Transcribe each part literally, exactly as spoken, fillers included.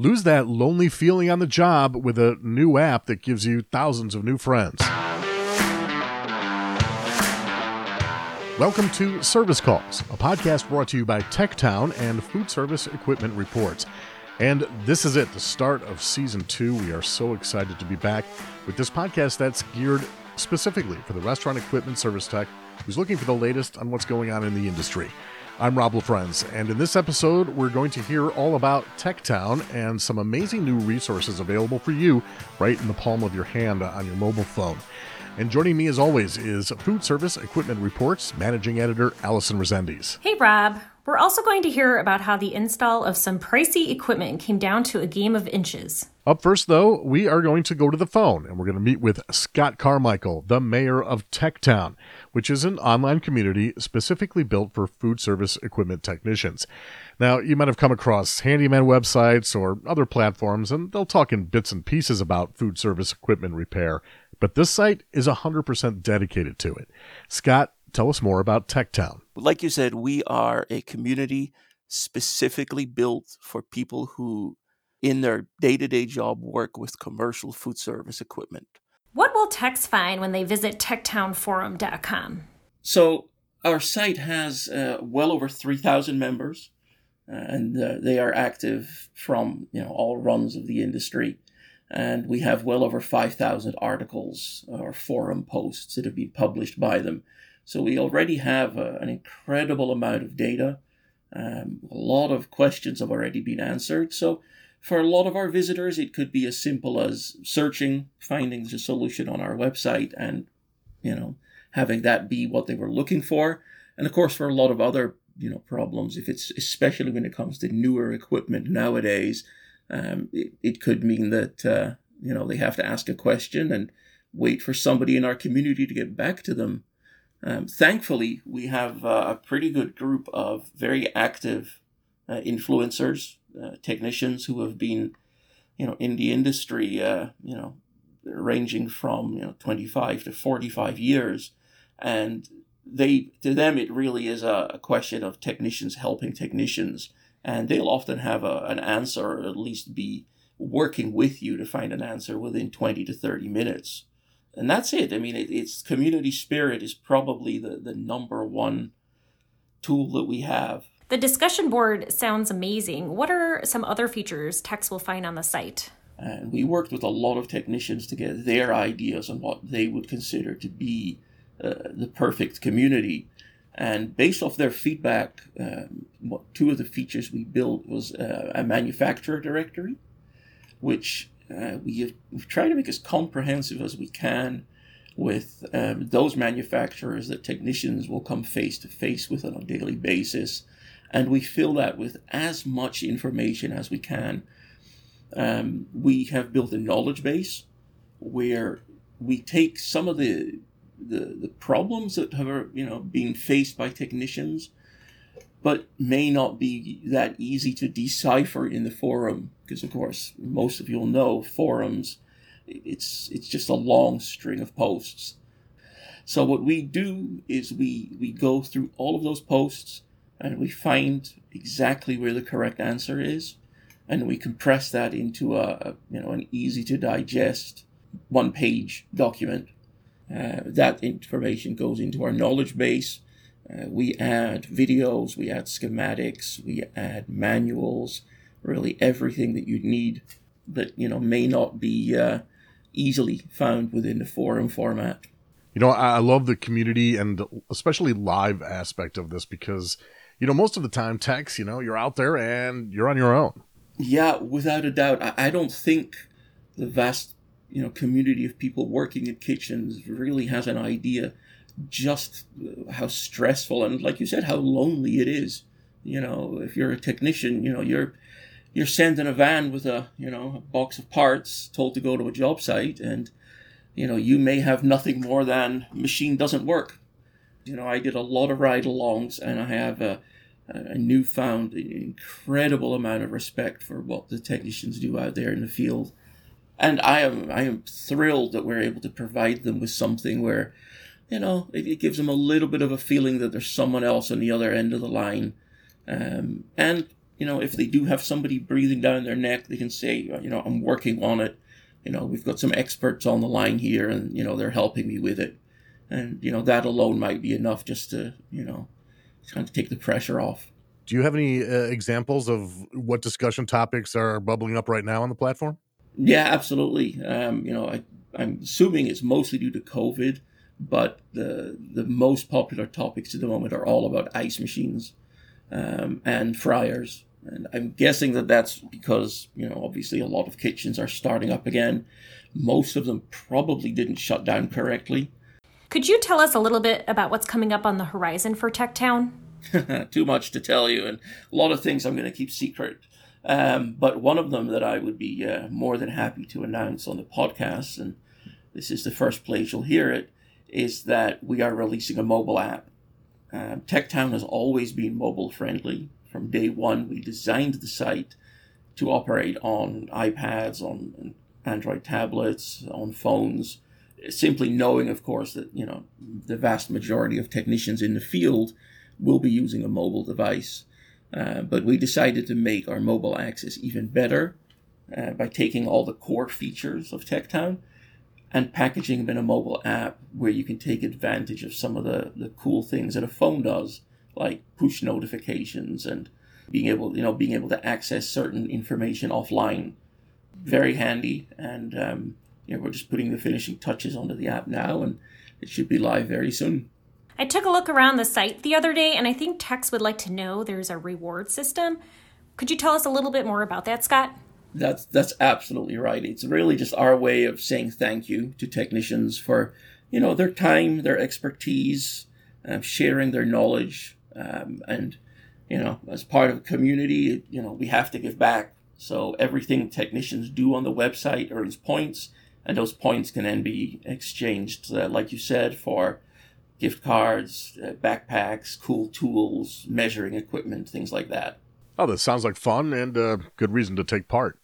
Lose that lonely feeling on the job with a new app that gives you thousands of new friends. Welcome to Service Calls, a podcast brought to you by TechTown and Food Service Equipment Reports. And this is it, the start of season two. We are so excited to be back with this podcast that's geared specifically for the restaurant equipment service tech who's looking for the latest on what's going on in the industry. I'm Rob LaFrance, and in this episode, we're going to hear all about TechTown and some amazing new resources available for you right in the palm of your hand on your mobile phone. And joining me, as always, is Food Service Equipment Reports Managing Editor Allison Resendiz. Hey, Rob. We're also going to hear about how the install of some pricey equipment came down to a game of inches. Up first, though, we are going to go to the phone, and we're going to meet with Scott Carmichael, the mayor of TechTown, which is an online community specifically built for food service equipment technicians. Now, you might have come across handyman websites or other platforms, and they'll talk in bits and pieces about food service equipment repair, but this site is one hundred percent dedicated to it. Scott, tell us more about TechTown. Like you said, we are a community specifically built for people who, in their day-to-day job, work with commercial food service equipment. What will techs find when they visit tech town forum dot com? So our site has uh, well over three thousand members, and uh, they are active from you know all runs of the industry. And we have well over five thousand articles or forum posts that have been published by them. So we already have a, an incredible amount of data. Um, a lot of questions have already been answered. So for a lot of our visitors, it could be as simple as searching, finding the solution on our website and, you know, having that be what they were looking for. And of course, for a lot of other, you know, problems, if it's especially when it comes to newer equipment nowadays, um, it, it could mean that, uh, you know, they have to ask a question and wait for somebody in our community to get back to them. Um, thankfully, we have uh, a pretty good group of very active uh, influencers, uh, technicians who have been, you know, in the industry, uh, you know, ranging from, you know, twenty-five to forty-five years. And they, to them, it really is a, a question of technicians helping technicians. And they'll often have a, an answer, or at least be working with you to find an answer within twenty to thirty minutes. And that's it. I mean, it, it's community spirit is probably the, the number one tool that we have. The discussion board sounds amazing. What are some other features techs will find on the site? And we worked with a lot of technicians to get their ideas on what they would consider to be uh, the perfect community. And based off their feedback, um, what, two of the features we built was uh, a manufacturer directory, which Uh, we have, we've tried to make as comprehensive as we can with um, those manufacturers that technicians will come face to face with on a daily basis. And we fill that with as much information as we can. Um, we have built a knowledge base where we take some of the, the, the problems that have you know been faced by technicians, but may not be that easy to decipher in the forum, because of course, most of you'll know forums, it's it's just a long string of posts. So what we do is we, we go through all of those posts and we find exactly where the correct answer is, and we compress that into a, a you know an easy to digest one page document. Uh, that information goes into our knowledge base. Uh, we add videos, we add schematics, we add manuals, really everything that you need that, you know, may not be uh, easily found within the forum format. You know, I love the community and especially live aspect of this because, you know, most of the time techs, you know, you're out there and you're on your own. Yeah, without a doubt. I, I don't think the vast, you know, community of people working in kitchens really has an idea just how stressful and, like you said, how lonely it is. You know, if you're a technician, you know, you're you're sent in a van with a, you know, a box of parts told to go to a job site and, you know, you may have nothing more than machine doesn't work. You know, I did a lot of ride-alongs and I have a, a newfound incredible amount of respect for what the technicians do out there in the field. And I am I am thrilled that we're able to provide them with something where, you know, it, it gives them a little bit of a feeling that there's someone else on the other end of the line. Um, and you know, if they do have somebody breathing down their neck, they can say, you know, I'm working on it. You know, we've got some experts on the line here and, you know, they're helping me with it. And, you know, that alone might be enough just to, you know, kind of take the pressure off. Do you have any uh, examples of what discussion topics are bubbling up right now on the platform? Yeah, absolutely. Um, you know, I, I'm assuming it's mostly due to COVID, but the the most popular topics at the moment are all about ice machines um, and fryers. And I'm guessing that that's because, you know, obviously a lot of kitchens are starting up again. Most of them probably didn't shut down correctly. Could you tell us a little bit about what's coming up on the horizon for Tech Town? Too much to tell you, and a lot of things I'm going to keep secret. Um, but one of them that I would be uh, more than happy to announce on the podcast, and this is the first place you'll hear it, is that we are releasing a mobile app. Uh, Tech Town has always been mobile friendly. From day one, we designed the site to operate on iPads, on Android tablets, on phones, simply knowing, of course, that, you know, the vast majority of technicians in the field will be using a mobile device. Uh, but we decided to make our mobile access even better uh, by taking all the core features of TechTown and packaging them in a mobile app where you can take advantage of some of the, the cool things that a phone does, like push notifications and being able, you know, being able to access certain information offline. Very handy. And um, you know, we're just putting the finishing touches onto the app now, and it should be live very soon. I took a look around the site the other day, and I think techs would like to know there's a reward system. Could you tell us a little bit more about that, Scott? That's that's absolutely right. It's really just our way of saying thank you to technicians for, you know, their time, their expertise, uh, sharing their knowledge. Um, and, you know, as part of a community, you know, we have to give back. So everything technicians do on the website earns points, and those points can then be exchanged, uh, like you said, for gift cards, uh, backpacks, cool tools, measuring equipment, things like that. Oh, that sounds like fun and a uh, good reason to take part.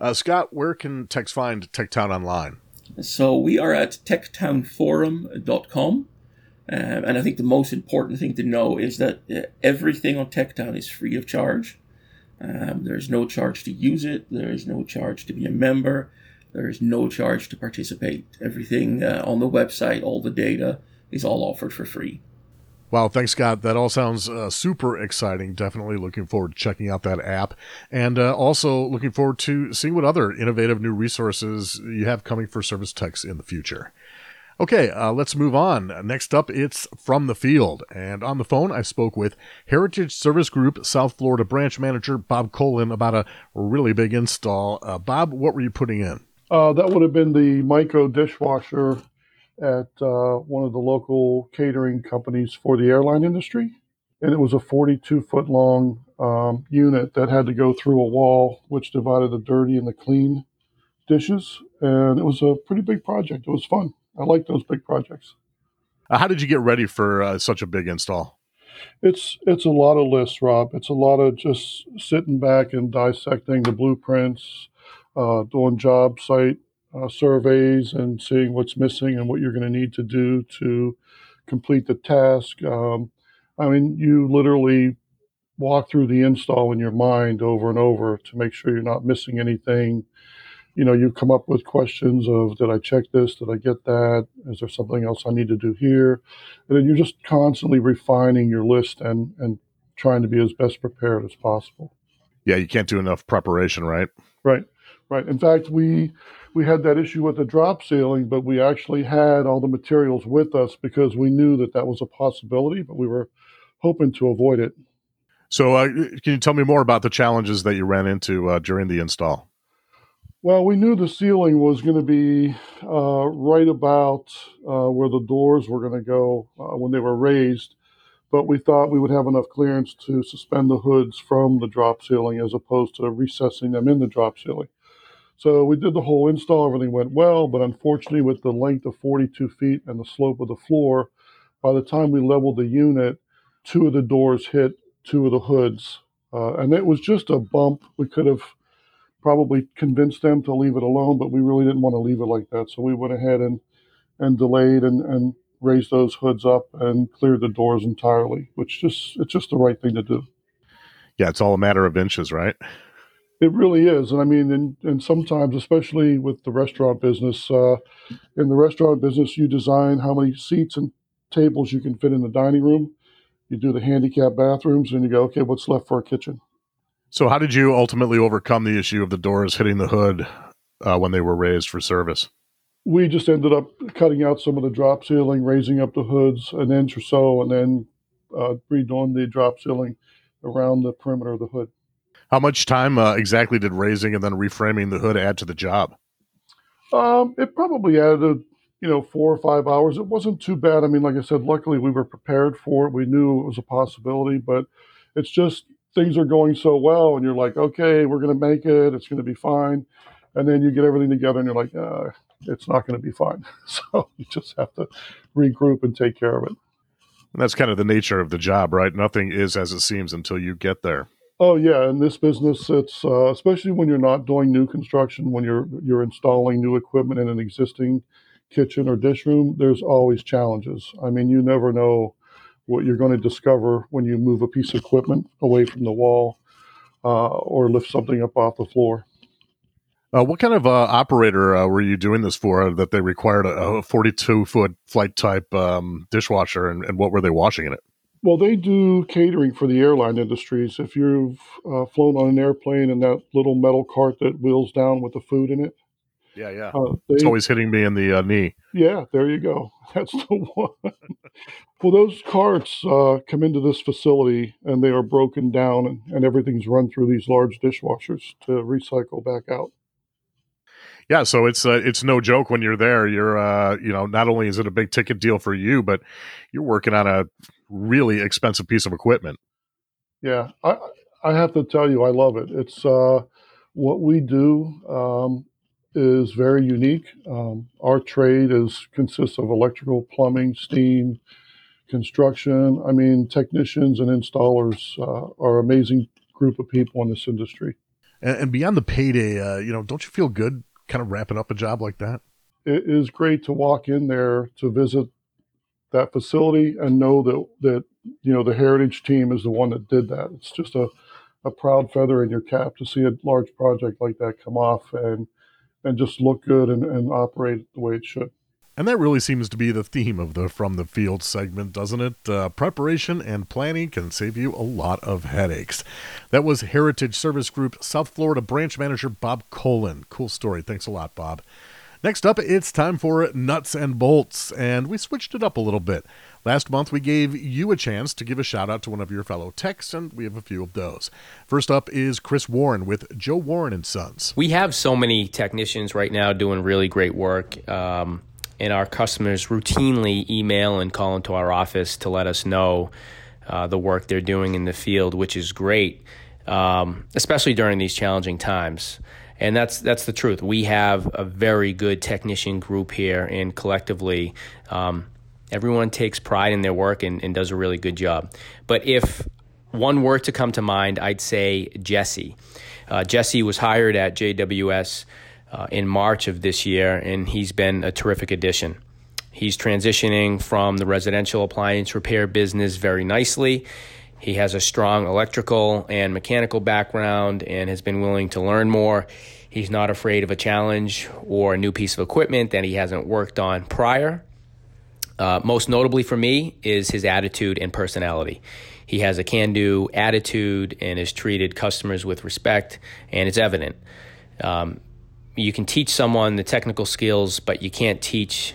Uh, Scott, where can techs find TechTown online? So we are at tech town forum dot com. Um, and I think the most important thing to know is that uh, everything on TechTown is free of charge. Um, there's no charge to use it. There is no charge to be a member. There is no charge to participate. Everything uh, on the website, all the data, is all offered for free. Wow, thanks, Scott. That all sounds uh, super exciting. Definitely looking forward to checking out that app, and uh, also looking forward to seeing what other innovative new resources you have coming for service techs in the future. Okay, uh, let's move on. Next up, it's From the Field. And on the phone, I spoke with Heritage Service Group South Florida Branch Manager Bob Colin about a really big install. Uh, Bob, what were you putting in? Uh, that would have been the Miko dishwasher at uh, one of the local catering companies for the airline industry. And it was a forty-two foot long um, unit that had to go through a wall, which divided the dirty and the clean dishes. And it was a pretty big project. It was fun. I like those big projects. Uh, how did you get ready for uh, such a big install? It's it's a lot of lists, Rob. It's a lot of just sitting back and dissecting the blueprints, uh, doing job site Uh, surveys and seeing what's missing and what you're going to need to do to complete the task. Um, I mean, you literally walk through the install in your mind over and over to make sure you're not missing anything. You know, you come up with questions of, did I check this? Did I get that? Is there something else I need to do here? And then you're just constantly refining your list and, and trying to be as best prepared as possible. Yeah, you can't do enough preparation, right? Right, right. In fact, we... We had that issue with the drop ceiling, but we actually had all the materials with us because we knew that that was a possibility, but we were hoping to avoid it. So uh, can you tell me more about the challenges that you ran into uh, during the install? Well, we knew the ceiling was going to be uh, right about uh, where the doors were going to go uh, when they were raised, but we thought we would have enough clearance to suspend the hoods from the drop ceiling as opposed to recessing them in the drop ceiling. So we did the whole install, everything went well, but unfortunately with the length of forty-two feet and the slope of the floor, by the time we leveled the unit, two of the doors hit two of the hoods. Uh, and it was just a bump. We could have probably convinced them to leave it alone, but we really didn't want to leave it like that. So we went ahead and, and delayed and, and raised those hoods up and cleared the doors entirely, which just it's just the right thing to do. yeah, it's all a matter of inches, right? It really is. And I mean, and, and sometimes, especially with the restaurant business, uh, in the restaurant business, you design how many seats and tables you can fit in the dining room. You do the handicap bathrooms and you go, okay, what's left for a kitchen? So how did you ultimately overcome the issue of the doors hitting the hood uh, when they were raised for service? We just ended up cutting out some of the drop ceiling, raising up the hoods an inch or so, and then uh, redoing the drop ceiling around the perimeter of the hood. How much time uh, exactly did raising and then reframing the hood add to the job? Um, it probably added, you know, four or five hours. It wasn't too bad. I mean, like I said, luckily we were prepared for it. We knew it was a possibility, but it's just things are going so well, and you're like, okay, we're going to make it. It's going to be fine. And then you get everything together, and you're like, uh, it's not going to be fine. So you just have to regroup and take care of it. And that's kind of the nature of the job, right? Nothing is as it seems until you get there. Oh yeah, in this business, it's uh, especially when you're not doing new construction, when you're you're installing new equipment in an existing kitchen or dish room, there's always challenges. I mean, you never know what you're going to discover when you move a piece of equipment away from the wall uh, or lift something up off the floor. Uh, what kind of uh, operator uh, were you doing this for uh, that they required a forty-two foot flight type um, dishwasher, and, and what were they washing in it? Well, they do catering for the airline industries. If you've uh, flown on an airplane in that little metal cart that wheels down with the food in it. Yeah, yeah. Uh, they, it's always hitting me in the uh, knee. Yeah, there you go. That's the one. Well, those carts uh, come into this facility, and they are broken down, and, and everything's run through these large dishwashers to recycle back out. Yeah, so it's uh, it's no joke when you're there. You're uh, you know, not only is it a big ticket deal for you, but you're working on a really expensive piece of equipment. Yeah, I I have to tell you, I love it. It's uh, what we do um, is very unique. Um, our trade is consists of electrical, plumbing, steam, construction. I mean, technicians and installers uh, are an amazing group of people in this industry. And, and beyond the payday, uh, you know, don't you feel good kind of wrapping up a job like that? It is great to walk in there to visit that facility and know that, that you know, the Heritage team is the one that did that. It's just a, a proud feather in your cap to see a large project like that come off and and just look good and, and operate the way it should. And that really seems to be the theme of the From the Field segment, doesn't it? Uh, preparation and planning can save you a lot of headaches. That was Heritage Service Group South Florida branch manager Bob Colin. Cool story. Thanks a lot, Bob. Next up, it's time for Nuts and Bolts, and we switched it up a little bit. Last month, we gave you a chance to give a shout-out to one of your fellow techs, and we have a few of those. First up is Chris Warren with Joe Warren and Sons. We have so many technicians right now doing really great work, um, and our customers routinely email and call into our office to let us know uh, the work they're doing in the field, which is great, um, especially during these challenging times. And that's that's the truth. We have a very good technician group here, and collectively, um, everyone takes pride in their work and, and does a really good job. But if one were to come to mind, I'd say Jesse. Uh, Jesse was hired at J W S uh, in March of this year, and he's been a terrific addition. He's transitioning from the residential appliance repair business very nicely. He has a strong electrical and mechanical background and has been willing to learn more. He's not afraid of a challenge or a new piece of equipment that he hasn't worked on prior. Uh, most notably for me is his attitude and personality. He has a can-do attitude and has treated customers with respect, and it's evident. Um, you can teach someone the technical skills, but you can't teach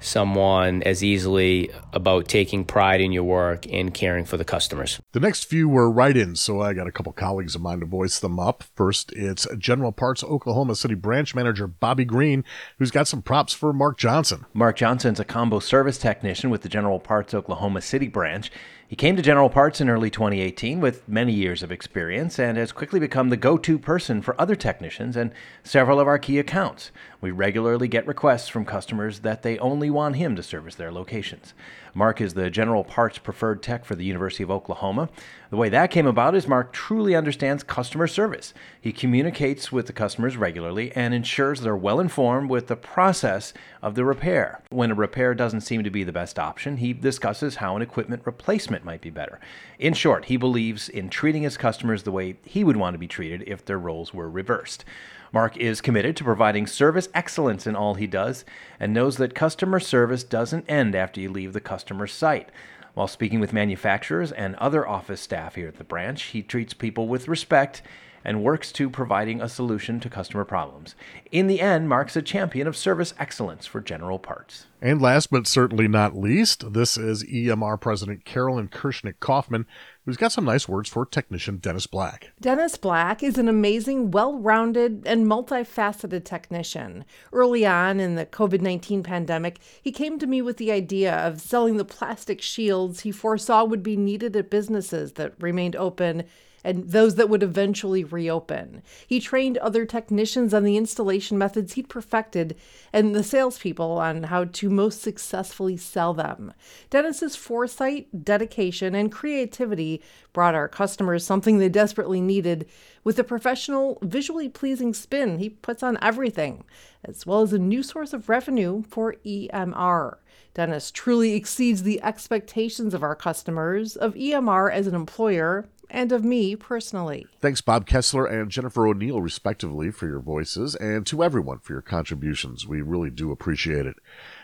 someone as easily about taking pride in your work and caring for the customers. The next few were write-ins, so I got a couple colleagues of mine to voice them up. First, it's General Parts Oklahoma City branch manager Bobby Green, who's got some props for Mark Johnson. Mark Johnson's a combo service technician with the General Parts Oklahoma City branch. He came to General Parts in early twenty eighteen with many years of experience and has quickly become the go-to person for other technicians and several of our key accounts. We regularly get requests from customers that they only want him to service their locations. Mark is the General Parts Preferred Tech for the University of Oklahoma. The way that came about is Mark truly understands customer service. He communicates with the customers regularly and ensures they're well informed with the process of the repair. When a repair doesn't seem to be the best option, he discusses how an equipment replacement might be better. In short, he believes in treating his customers the way he would want to be treated if their roles were reversed. Mark is committed to providing service excellence in all he does and knows that customer service doesn't end after you leave the customer site. While speaking with manufacturers and other office staff here at the branch, he treats people with respect and works to providing a solution to customer problems. In the end, Mark's a champion of service excellence for General Parts. And last but certainly not least, this is E M R President Carolyn Kirshnick Kaufman, who's got some nice words for technician Dennis Black. Dennis Black is an amazing, well-rounded, and multifaceted technician. Early on in the covid nineteen pandemic, he came to me with the idea of selling the plastic shields he foresaw would be needed at businesses that remained open and those that would eventually reopen. He trained other technicians on the installation methods he'd perfected and the salespeople on how to most successfully sell them. Dennis's foresight, dedication, and creativity brought our customers something they desperately needed with the professional, visually pleasing spin he puts on everything, as well as a new source of revenue for E M R. Dennis truly exceeds the expectations of our customers, of E M R as an employer, and of me personally. Thanks, Bob Kessler and Jennifer O'Neill, respectively, for your voices, and to everyone for your contributions. We really do appreciate it.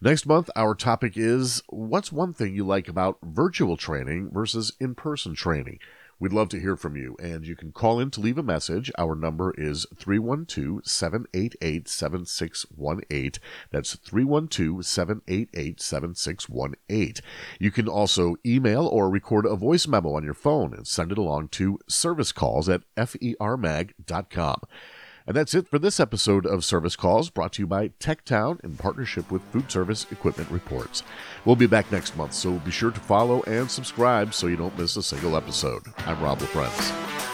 Next month, our topic is, what's one thing you like about virtual training versus in-person training? We'd love to hear from you, and you can call in to leave a message. Our number is three one two, seven eight eight, seven six one eight. That's three one two, seven eight eight, seven six one eight. You can also email or record a voice memo on your phone and send it along to service calls at fermag dot com. And that's it for this episode of Service Calls, brought to you by TechTown in partnership with Food Service Equipment Reports. We'll be back next month, so be sure to follow and subscribe so you don't miss a single episode. I'm Rob LaFrance.